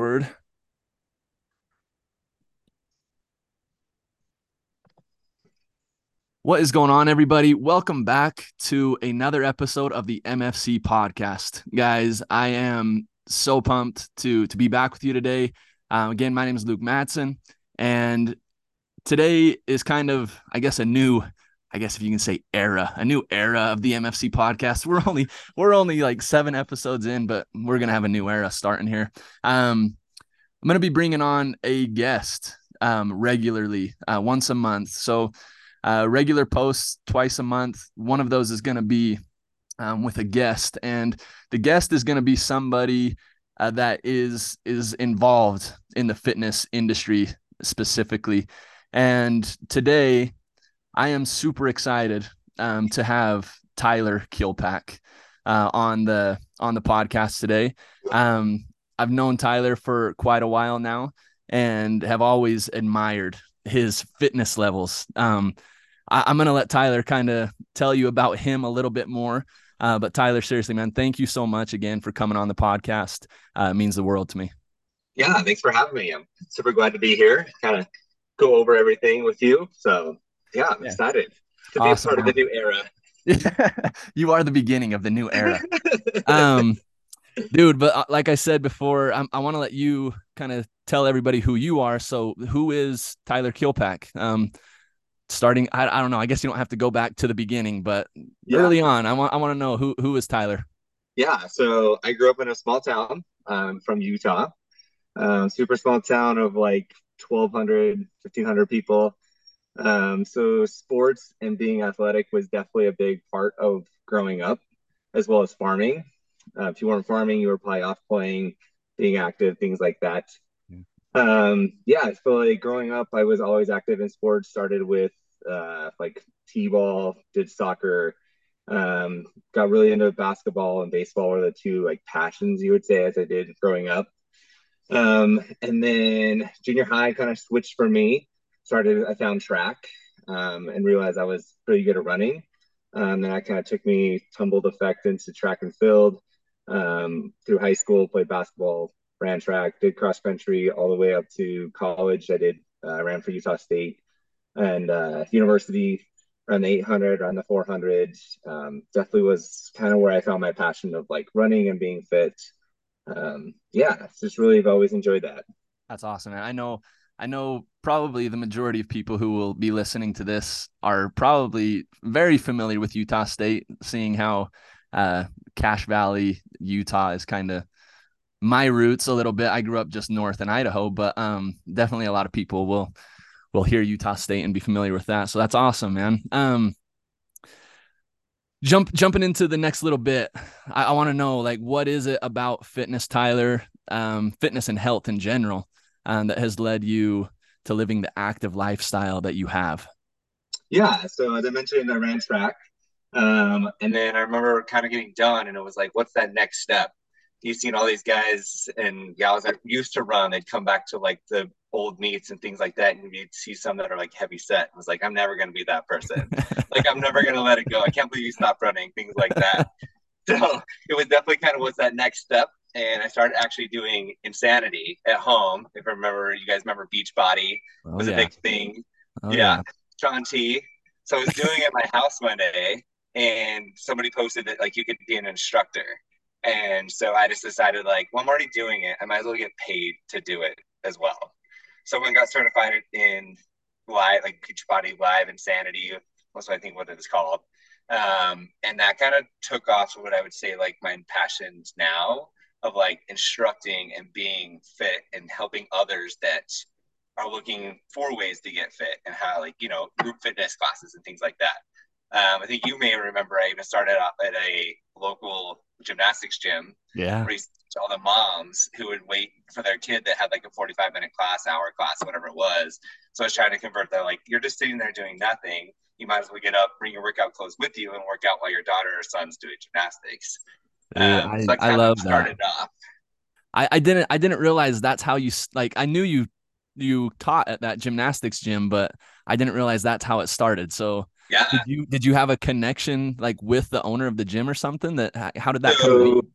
word. What is going on, everybody? Welcome back to another episode of the MFC podcast. Guys, I am so pumped to be back with you today. Again, my name is Luke Madsen, and today is kind of, a new era of the MFC podcast. We're only like 7 episodes in, but we're going to have a new era starting here. I'm going to be bringing on a guest regularly, once a month. So regular posts twice a month. One of those is going to be with a guest, and the guest is going to be somebody that is involved in the fitness industry specifically. And today, I am super excited to have Tyler Killpack on the podcast today. I've known Tyler for quite a while now and have always admired his fitness levels. I'm going to let Tyler kind of tell you about him a little bit more. But Tyler, seriously, man, thank you so much again for coming on the podcast. It means the world to me. Yeah, thanks for having me. I'm super glad to be here. Kind of go over everything with you. So yeah, I'm excited to be a part of the new era. You are the beginning of the new era. Dude, but like I said before, I want to let you kind of tell everybody who you are. So who is Tyler Killpack? Starting, I don't know, I guess you don't have to go back to the beginning, but early on, I want to know who is Tyler? Yeah, so I grew up in a small town from Utah, super small town of like 1,200, 1,500 people. So sports and being athletic was definitely a big part of growing up, as well as farming. If you weren't farming, you were probably off playing, being active, things like that. Yeah. I feel like growing up, I was always active in sports. Started with like t-ball, did soccer, got really into basketball and baseball were the two like passions, you would say, as I did growing up. And then junior high kind of switched for me. I found track and realized I was pretty good at running. Then that kind of took me, tumbled effect into track and field. Through high school, played basketball, ran track, did cross country all the way up to college. I ran for Utah State and university, ran the 800, ran the 400. Definitely was kind of where I found my passion of like running and being fit. It's just really, I've always enjoyed that. That's awesome, man. I know probably the majority of people who will be listening to this are probably very familiar with Utah State, seeing how Cache Valley, Utah is kind of my roots a little bit. I grew up just north in Idaho, but definitely a lot of people will hear Utah State and be familiar with that. So that's awesome, man. Jumping into the next little bit, I want to know, like, what is it about fitness, Tyler, fitness and health in general, that has led you to living the active lifestyle that you have? Yeah. So as I mentioned, I ran track. And then I remember kind of getting done and it was like, what's that next step? You've seen all these guys and gals that used to run, they'd come back to like the old meets and things like that. And you'd see some that are like heavy set. I was like, I'm never going to be that person. Like, I'm never going to let it go. I can't believe you stopped running, things like that. So it was definitely kind of what's that next step. And I started actually doing Insanity at home. If I remember, you guys remember Beachbody was a big thing. Shaun T. So I was doing it at my house one day and somebody posted that like you could be an instructor. And so I just decided like, well, I'm already doing it. I might as well get paid to do it as well. So when I got certified in live, like Beachbody Live Insanity, that's what I think what it was called. And that kind of took off to what I would say like my passions now, of like instructing and being fit and helping others that are looking for ways to get fit and how, like, you know, group fitness classes and things like that. I think you may remember I even started off at a local gymnastics gym. Yeah. Where all the moms who would wait for their kid that had like a 45-minute class, hour class, whatever it was. So I was trying to convert that. Like, you're just sitting there doing nothing. You might as well get up, bring your workout clothes with you and work out while your daughter or son's doing gymnastics. So I love that. I didn't realize that's how you, like, I knew you taught at that gymnastics gym, but I didn't realize that's how it started. So yeah. Did you have a connection like with the owner of the gym or something? How did that come to be?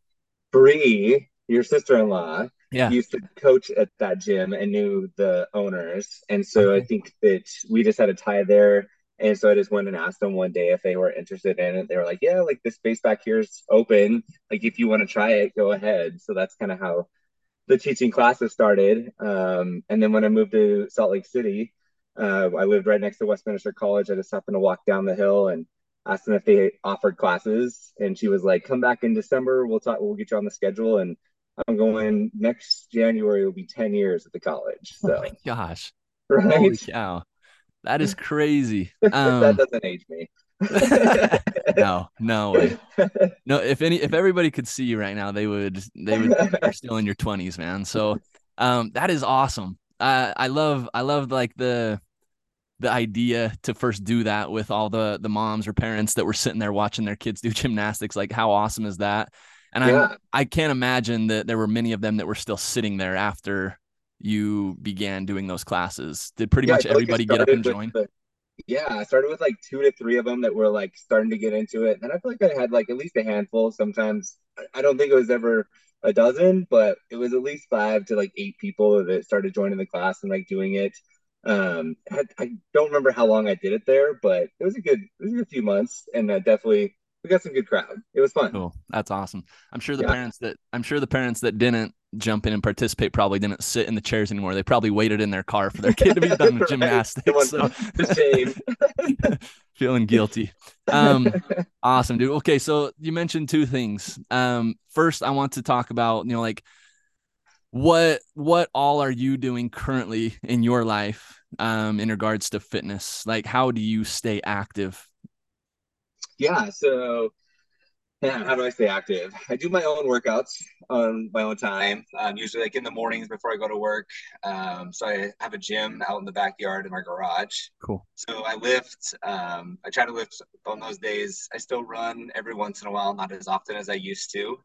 Bree, your sister-in-law, used to coach at that gym and knew the owners. And so I think that we just had a tie there. And so I just went and asked them one day if they were interested in it. They were like, yeah, like the space back here is open. Like if you want to try it, go ahead. So that's kind of how the teaching classes started. And then when I moved to Salt Lake City, I lived right next to Westminster College. I just happened to walk down the hill and asked them if they offered classes. And she was like, come back in December. We'll talk, we'll get you on the schedule. And I'm going next January will be 10 years at the college. So, oh my gosh. Right? Holy cow. That is crazy. That doesn't age me. No way. No, if everybody could see you right now, they would think you're still in your 20s, man. So that is awesome. I love like the idea to first do that with all the moms or parents that were sitting there watching their kids do gymnastics. Like, how awesome is that? And I can't imagine that there were many of them that were still sitting there after you began doing those classes. Did pretty much everybody get up and join? I started with like 2 to 3 of them that were like starting to get into it. And I feel like I had like at least a handful. Sometimes I don't think it was ever a dozen, but it was at least 5 to 8 people that started joining the class and like doing it. I don't remember how long I did it there, but it was a good few months. And definitely we got some good crowd. It was fun. Cool. That's awesome. I'm sure the parents that didn't jump in and participate probably didn't sit in the chairs anymore. They probably waited in their car for their kid to be done with gymnastics. So. Feeling guilty. Awesome, dude. Okay. So you mentioned 2 things. First I want to talk about, like what all are you doing currently in your life, in regards to fitness? Like, how do you stay active? How do I stay active? I do my own workouts on my own time, usually like in the mornings before I go to work. So I have a gym out in the backyard in my garage. Cool. So I lift. I try to lift on those days. I still run every once in a while, not as often as I used to.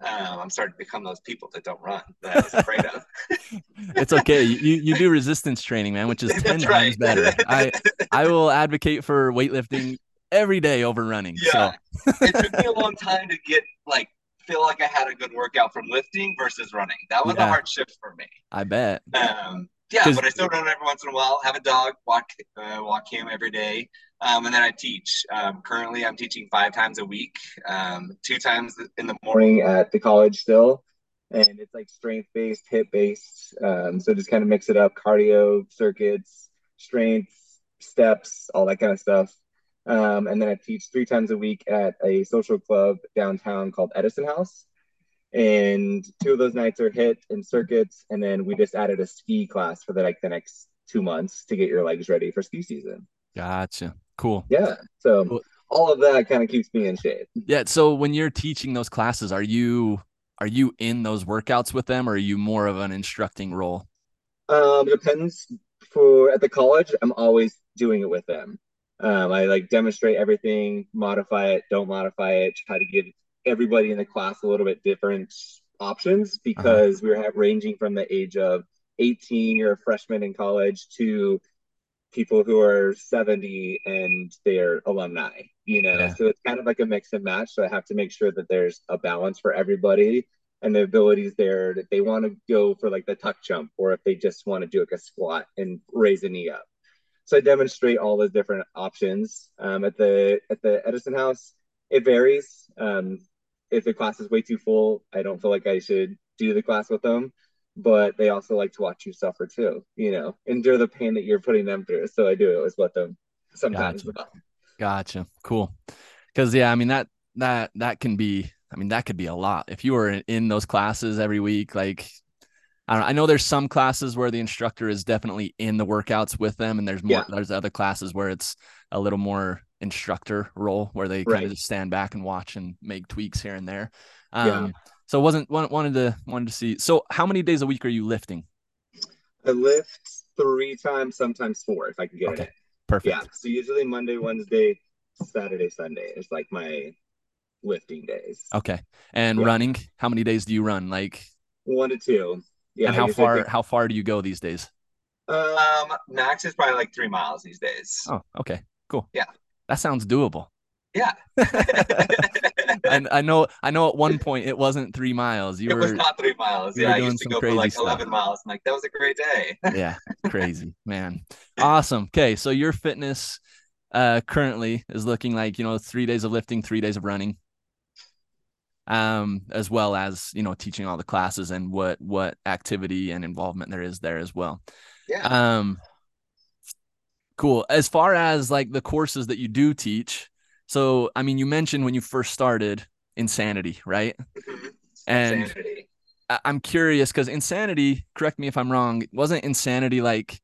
I'm starting to become those people that don't run, that I was afraid of. It's okay. You do resistance training, man, which is 10 times better. I will advocate for weightlifting every day over running. Yeah. So. It took me a long time to get feel like I had a good workout from lifting versus running. That was a hard shift for me. I bet. But I still run every once in a while, have a dog, walk him every day. And then I teach. Currently I'm teaching 5 times a week, 2 times in the morning at the college still. And it's like strength-based, hip-based. So just kind of mix it up, cardio, circuits, strength, steps, all that kind of stuff. And then I teach 3 times a week at a social club downtown called Edison House. And 2 of those nights are hit and circuits. And then we just added a ski class for the next 2 months to get your legs ready for ski season. Gotcha. Cool. Yeah. So all of that kind of keeps me in shape. Yeah. So when you're teaching those classes, are you in those workouts with them, or are you more of an instructing role? Depends. At the college, I'm always doing it with them. I demonstrate everything, modify it, don't modify it, try to give everybody in the class a little bit different options, because we're ranging from the age of 18, you're a freshman in college, to people who are 70 and they're alumni, So it's kind of like a mix and match. So I have to make sure that there's a balance for everybody and the abilities there that they want to go for the tuck jump, or if they just want to do a squat and raise a knee up. So I demonstrate all those different options. At the Edison House, it varies. If the class is way too full, I don't feel like I should do the class with them, but they also like to watch you suffer too, endure the pain that you're putting them through. So I do it with them sometimes. Gotcha. Cool. Cause that could be a lot. If you were in those classes every week, I know there's some classes where the instructor is definitely in the workouts with them, and there's more. Yeah. There's other classes where it's a little more instructor role, where they kind of just stand back and watch and make tweaks here and there. So wanted to see. So how many days a week are you lifting? I lift 3 times, sometimes 4 if I can get it. Perfect. Yeah. So usually Monday, Wednesday, Saturday, Sunday is my lifting days. Okay. And running, how many days do you run? 1 to 2. Yeah, and how far do you go these days? Max is probably 3 miles these days. Oh, okay, cool. Yeah, that sounds doable. Yeah. And I know at one point it wasn't 3 miles. It was not 3 miles. Yeah, I used to go for like 11 miles. I'm like, that was a great day. Yeah, crazy, man. Awesome. Okay, so your fitness currently is looking like, 3 days of lifting, 3 days of running. As well as, teaching all the classes and what activity and involvement there is there as well. Yeah. Cool. As far as like the courses that you do teach. So, I mean, you mentioned when you first started Insanity, right? Mm-hmm. And Insanity. I'm curious, because Insanity, correct me if I'm wrong, wasn't Insanity like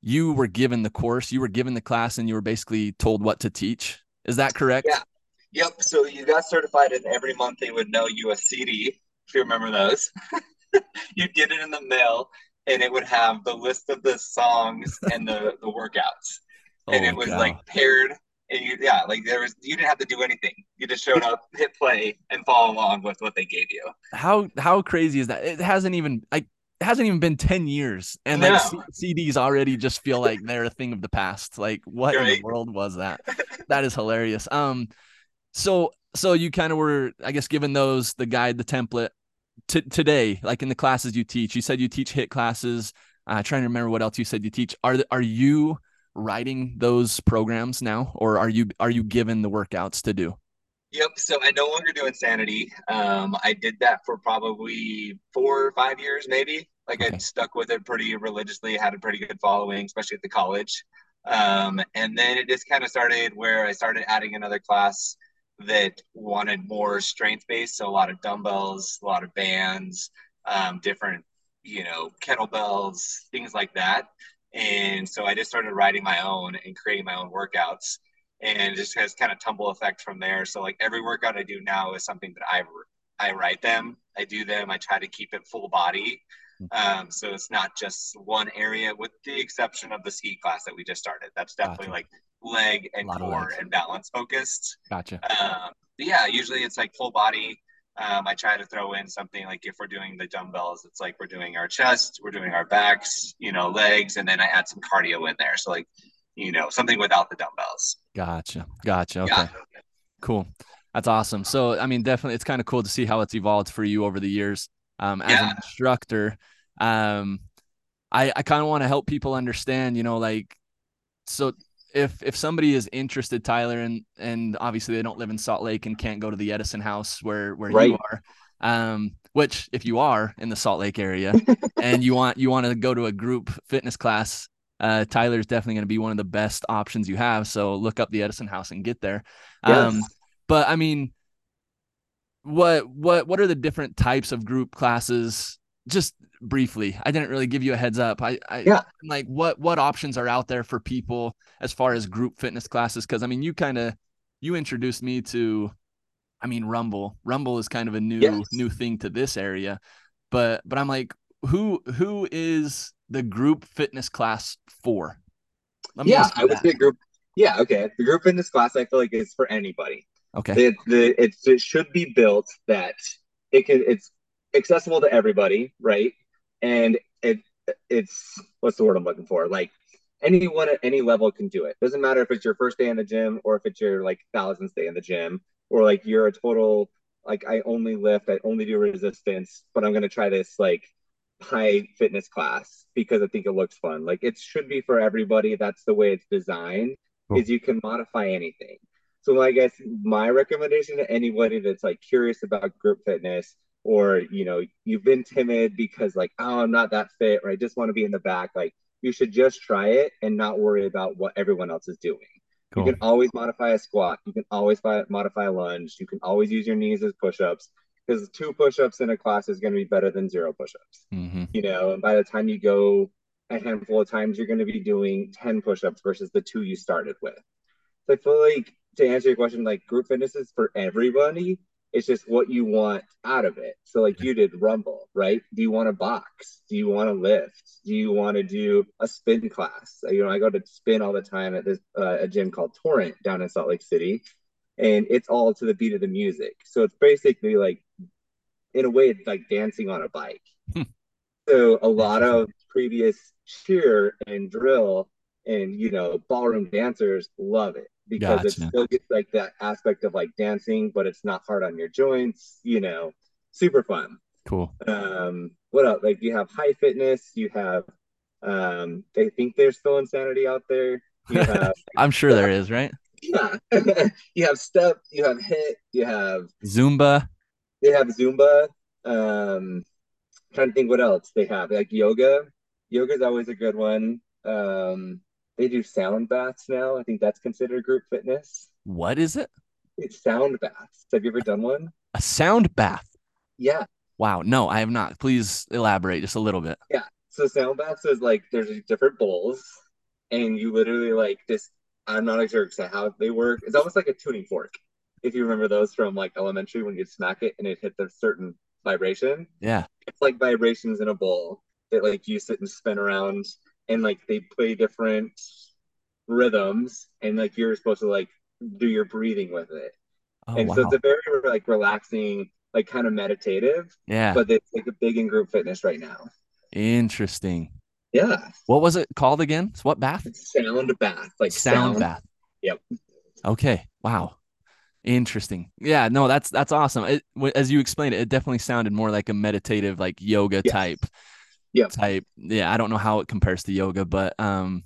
you were given the course, you were given the class, and you were basically told what to teach. Is that correct? Yeah. Yep. So you got certified, and every month they would mail you a CD, if you remember those. You'd get it in the mail, and it would have the list of the songs and the workouts. And it was like paired. And you didn't have to do anything. You just showed up, hit play, and follow along with what they gave you. How crazy is that? It hasn't even been 10 years, and no. Like CDs already just feel like they're a thing of the past. Like, what in the world was that? That is hilarious. So you kind of were, I guess, given those, the guide, the template today, like in the classes you teach. You said you teach HIIT classes. Trying to remember what else you said you teach. Are you writing those programs now, or are you given the workouts to do? Yep. So I no longer do Insanity. I did that for probably 4 or 5 years, maybe. Like, okay. I stuck with it pretty religiously, had a pretty good following, especially at the college. And then it just kind of started where I started adding another class that wanted more strength-based, so a lot of dumbbells, a lot of bands, different, kettlebells, things like that. And so I just started writing my own and creating my own workouts, and it just has kind of tumble effect from there. So like every workout I do now is something that I write them, I do them, I try to keep it full body. So it's not just one area, with the exception of the ski class that we just started. That's definitely like leg and core and balance focused. Gotcha. But yeah, usually it's like full body. I try to throw in something like, if we're doing the dumbbells, it's like we're doing our chest, we're doing our backs, legs, and then I add some cardio in there. So like, something without the dumbbells. Gotcha. Okay. Yeah. Cool. That's awesome. So, I mean, definitely, it's kind of cool to see how it's evolved for you over the years. As an instructor, I kind of want to help people understand, so if somebody is interested, Tyler, and obviously they don't live in Salt Lake and can't go to the Edison House where you are, which if you are in the Salt Lake area and you want to go to a group fitness class, Tyler's definitely going to be one of the best options you have. So look up the Edison House and get there. Yes. But I mean, what are the different types of group classes? Just briefly, I didn't really give you a heads up. Like what options are out there for people as far as group fitness classes? Cause I mean, you introduced me to, I mean, Rumble is kind of a new thing to this area, but I'm like, who is the group fitness class for? Okay. The group fitness class, I feel like, is for anybody. Okay. It should be built that it's accessible to everybody, right? And it's what's the word I'm looking for? Like, anyone at any level can do it. Doesn't matter if it's your first day in the gym, or if it's your like 1000th day in the gym, or like you're a total, like, I only lift, I only do resistance, but I'm gonna try this like high fitness class because I think it looks fun. Like, it should be for everybody. That's the way it's designed. Cool. Is you can modify anything. So I guess my recommendation to anybody that's like curious about group fitness, or, you've been timid because like, oh, I'm not that fit, or I just want to be in the back. Like, you should just try it and not worry about what everyone else is doing. Cool. You can always modify a squat. You can always modify a lunge. You can always use your knees as push-ups, because 2 push-ups in a class is going to be better than 0 push-ups. Mm-hmm. And by the time you go a handful of times, you're going to be doing 10 push-ups versus the 2 you started with. So I feel like, to answer your question, like, group fitness is for everybody. It's just what you want out of it. So like, you did Rumble, right? Do you want to box? Do you want to lift? Do you want to do a spin class? I go to spin all the time at this a gym called Torrent down in Salt Lake City, and it's all to the beat of the music. So it's basically like, in a way, it's like dancing on a bike. So a lot of previous cheer and drill and ballroom dancers love it. because It still gets like that aspect of like dancing, but it's not hard on your joints, you know, super fun. Cool. What else? Like you have High Fitness, you have, they think there's still Insanity out there. You have, I'm sure there is, right? Yeah. You have Step, you have HIIT, you have Zumba. They have Zumba. I'm trying to think what else they have, like yoga. Yoga is always a good one. They do sound baths now. I think that's considered group fitness. What is it? It's sound baths. Have you ever done one? A sound bath? Yeah. Wow. No, I have not. Please elaborate just a little bit. Yeah. So sound baths is like there's different bowls, and you literally like just, I'm not exactly sure how they work. It's almost like a tuning fork. If you remember those from like elementary, when you smack it and it hit a certain vibration. Yeah. It's like vibrations in a bowl that like you sit and spin around, and like they play different rhythms, and like you're supposed to like do your breathing with it. Oh, and wow. So it's a very like relaxing, like kind of meditative. Yeah. But it's like a big in group fitness right now. Interesting. Yeah. What was it called again? What bath? It's sound bath. Like sound bath. Yep. Okay. Wow. Interesting. Yeah, no, that's awesome. As you explained it, it definitely sounded more like a meditative, like yoga type. Yeah, I don't know how it compares to yoga, but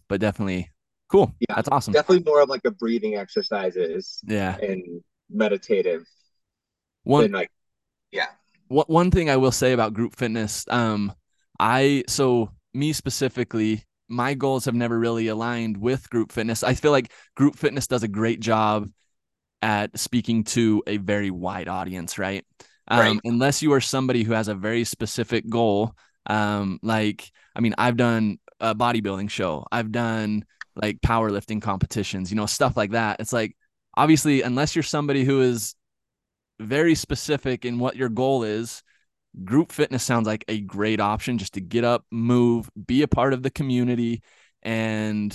definitely cool. Yeah, that's awesome. Definitely more of like a breathing exercises. Yeah, and meditative. One thing I will say about group fitness, me specifically, my goals have never really aligned with group fitness. I feel like group fitness does a great job at speaking to a very wide audience, right? Unless you are somebody who has a very specific goal. I've done a bodybuilding show. I've done like powerlifting competitions, you know, stuff like that. It's like, obviously, unless you're somebody who is very specific in what your goal is, group fitness sounds like a great option just to get up, move, be a part of the community, and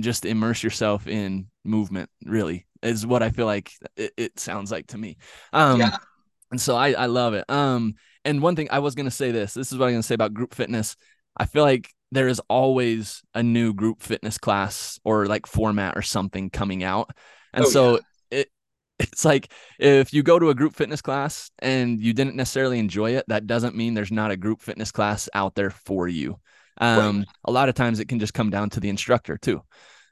just immerse yourself in movement, really, is what I feel like it sounds like to me. And so I love it. And one thing I was going to say, this is what I'm going to say about group fitness. I feel like there is always a new group fitness class or like format or something coming out. And it's like, if you go to a group fitness class and you didn't necessarily enjoy it, that doesn't mean there's not a group fitness class out there for you. A lot of times it can just come down to the instructor too.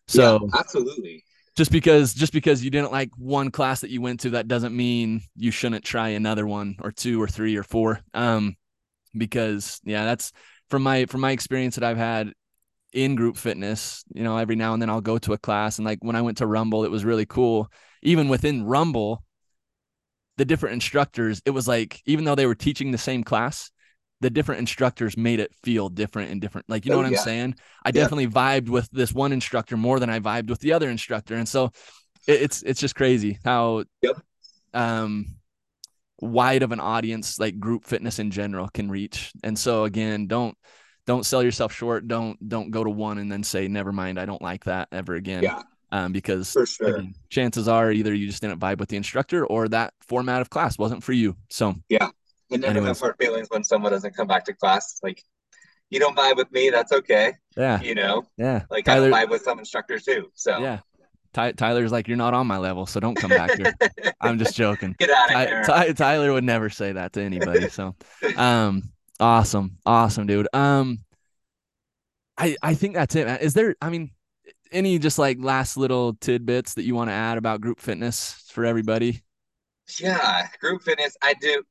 So yeah, absolutely. Just because you didn't like one class that you went to, that doesn't mean you shouldn't try another one or two or three or four. That's from my experience that I've had in group fitness. You know, every now and then I'll go to a class, and like when I went to Rumble, it was really cool. Even within Rumble, the different instructors, it was like, even though they were teaching the same class, the different instructors made it feel different and different. Like, you know what I'm saying? I definitely vibed with this one instructor more than I vibed with the other instructor. And so it's just crazy how wide of an audience, like group fitness in general, can reach. And so again, don't sell yourself short. Don't go to one and then say, never mind, I don't like that ever again. Yeah. Because for sure, again, chances are either you just didn't vibe with the instructor, or that format of class wasn't for you. So yeah. And never have hard feelings when someone doesn't come back to class. Like, you don't vibe with me, that's okay. Yeah. You know? Yeah. Like, Tyler, I don't vibe with some instructors too. So yeah. Tyler's like, you're not on my level, so don't come back here. I'm just joking. Get out of here. Tyler would never say that to anybody. So awesome, dude. I think that's it, man. Is there, any just like last little tidbits that you want to add about group fitness for everybody? Yeah, group fitness, I do.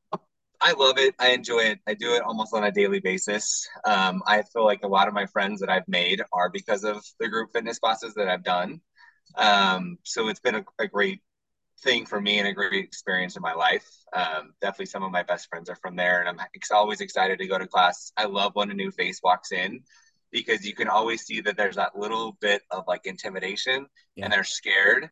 I love it. I enjoy it. I do it almost on a daily basis. I feel like a lot of my friends that I've made are because of the group fitness classes that I've done. So it's been a great thing for me and a great experience in my life. Definitely some of my best friends are from there, and I'm always excited to go to class. I love when a new face walks in, because you can always see that there's that little bit of like intimidation and they're scared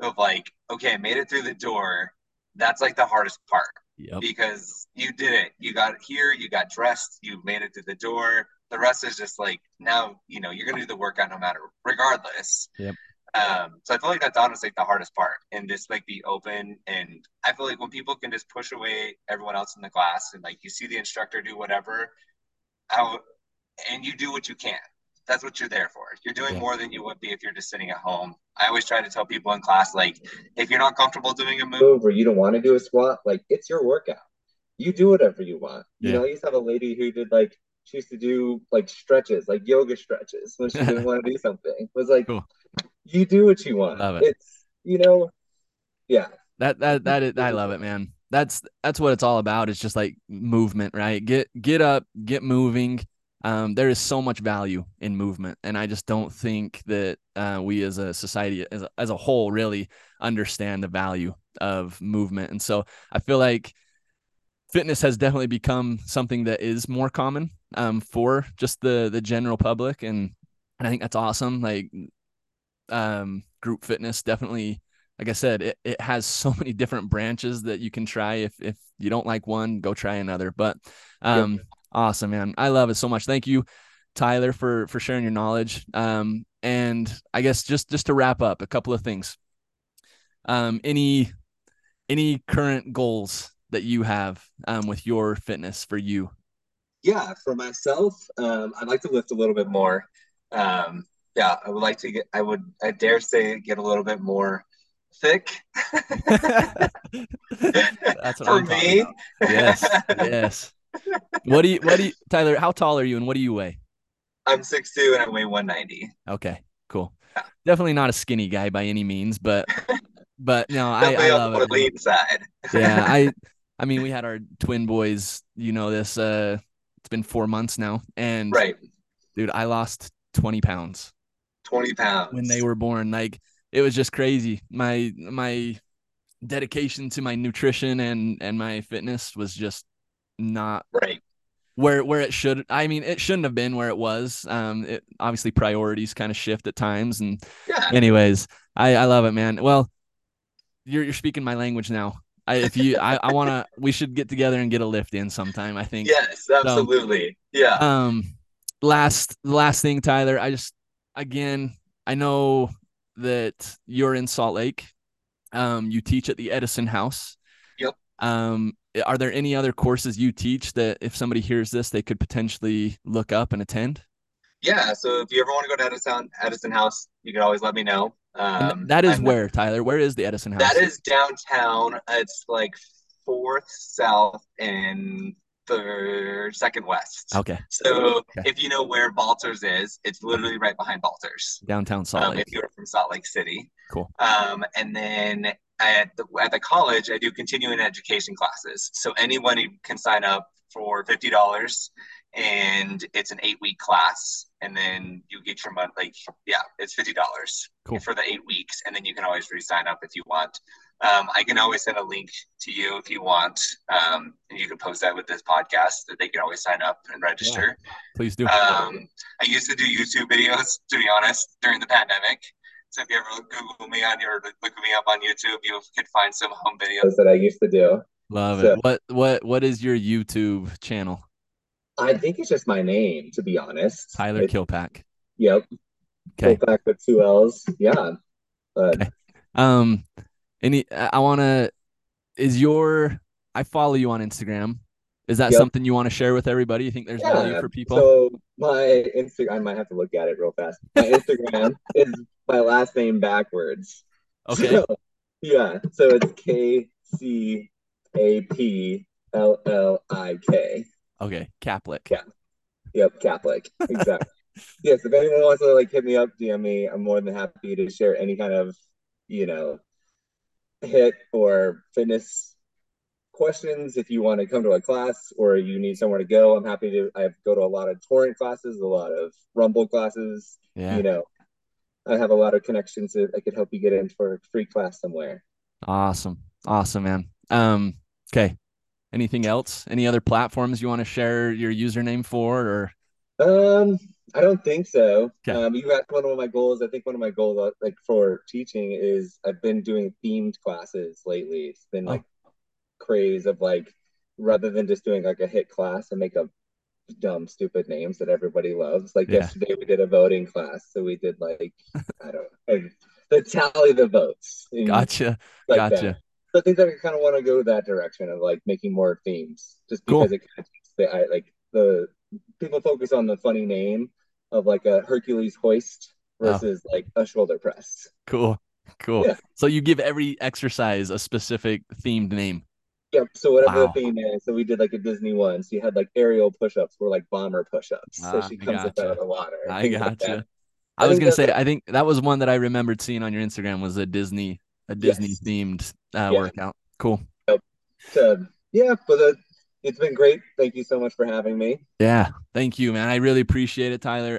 of like, okay, I made it through the door. That's like the hardest part. Yep. Because you did it. You got here, you got dressed, you made it through the door. The rest is just like, now, you know, you're going to do the workout no matter, regardless. Yep. So I feel like that's honestly the hardest part, and just like be open. And I feel like when people can just push away everyone else in the class, and like you see the instructor do whatever, and you do what you can. that's what you're there for. You're doing more than you would be if you're just sitting at home. I always try to tell people in class, like, if you're not comfortable doing a move or you don't want to do a squat, like, it's your workout. You do whatever you want. Yeah. You know, I used to have a lady who did, like, she used to do, like, stretches, like yoga stretches when she didn't want to do something. It was like, cool. You do what you want. Love it. It's, you know, yeah. That is, I love it, man. That's what it's all about. It's just like movement, right? Get up, get moving. There is so much value in movement, and I just don't think that we as a society, as a whole, really understand the value of movement. And so I feel like fitness has definitely become something that is more common for just the general public, and I think that's awesome. Like group fitness, definitely, like I said, it has so many different branches that you can try. If you don't like one, go try another. But yeah. Awesome, man. I love it so much. Thank you, Tyler, for sharing your knowledge. And I guess just to wrap up, a couple of things. Any current goals that you have with your fitness for you? Yeah, for myself, I'd like to lift a little bit more. Yeah, I would like to get, I dare say, get a little bit more thick. That's what for I'm me. About. Yes. What do you, Tyler, how tall are you and what do you weigh? I'm 6'2" and I weigh 190. Okay, cool. Yeah. Definitely not a skinny guy by any means, but no, I love it. Lean side. Yeah. I mean, we had our twin boys, you know, this, it's been 4 months now, and right. Dude, I lost 20 pounds. 20 pounds. When they were born, like, it was just crazy. My dedication to my nutrition and my fitness was just not right where it should. I mean, it shouldn't have been where it was. It obviously, priorities kind of shift at times, and anyways, I love it, man. Well, you're speaking my language now. I want to, we should get together and get a lift in sometime, I think. Yes, absolutely. So, yeah. Last thing, Tyler, I know that you're in Salt Lake. You teach at the Edison House. Yep. Are there any other courses you teach that if somebody hears this, they could potentially look up and attend? Yeah. So if you ever want to go to Edison House, you can always let me know. That is where, Tyler, where is the Edison House? That is downtown. It's like 4th South and 2nd West. Okay. So if you know where Balters is, it's literally right behind Balters. Downtown Salt Lake. If you're from Salt Lake City. Cool. And then at the college, I do continuing education classes. So anyone can sign up for $50, and it's an 8-week class. And then you get your month, it's $50 for the 8 weeks. And then you can always re-sign up if you want. I can always send a link to you if you want. And you can post that with this podcast that they can always sign up and register. Yeah, please do. I used to do YouTube videos, to be honest, during the pandemic. So if you ever Google me or look me up on YouTube, you could find some home videos that I used to do. Love it. What is your YouTube channel? I think it's just my name, to be honest. Tyler Killpack. Yep. Okay. Killpack with 2 L's. Yeah. But okay. I follow you on Instagram. Is that something you want to share with everybody? You think there's value for people? So my Instagram, I might have to look at it real fast. My Instagram is my last name backwards. Okay. So it's kcapllik. Okay. Kaplik. Yeah. Yep. Kaplik. Exactly. Yes. If anyone wants to hit me up, DM me, I'm more than happy to share any kind of, HIIT or fitness questions. If you want to come to a class or you need somewhere to go, I'm happy to. I go to a lot of Torrent classes, a lot of Rumble classes. Yeah. I have a lot of connections that I could help you get in for a free class somewhere. Awesome, man. Okay. Anything else? Any other platforms you want to share your username for? Or I don't think so. Okay. You asked one of my goals. I think one of my goals, for teaching, is I've been doing themed classes lately. It's been craze of rather than just doing a HIIT class and make up dumb, stupid names that everybody loves. Yesterday we did a voting class, so we did the tally the votes. Gotcha. That. So I think that I kind of want to go that direction of making more themes, just because it kind of takes the people focus on the funny name of like a Hercules hoist versus like a shoulder press. Cool. Yeah. So you give every exercise a specific themed name. Yep. So whatever the theme is. So we did like a Disney one. So you had like aerial push-ups or like bomber push-ups. So she comes up out of the water. I gotcha. Like I was gonna say, I think that was one that I remembered seeing on your Instagram was a Disney themed workout. Cool. Yep. So, yeah, but it's been great. Thank you so much for having me. Yeah. Thank you, man. I really appreciate it, Tyler.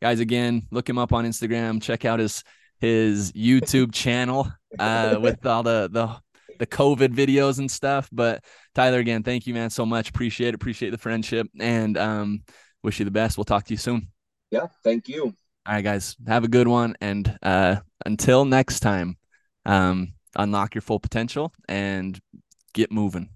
Guys, again, look him up on Instagram. Check out his YouTube channel with all the COVID videos and stuff. But Tyler, again, thank you, man, so much. Appreciate the friendship, and wish you the best. We'll talk to you soon. Yeah. Thank you. All right, guys, have a good one. And until next time, unlock your full potential and get moving.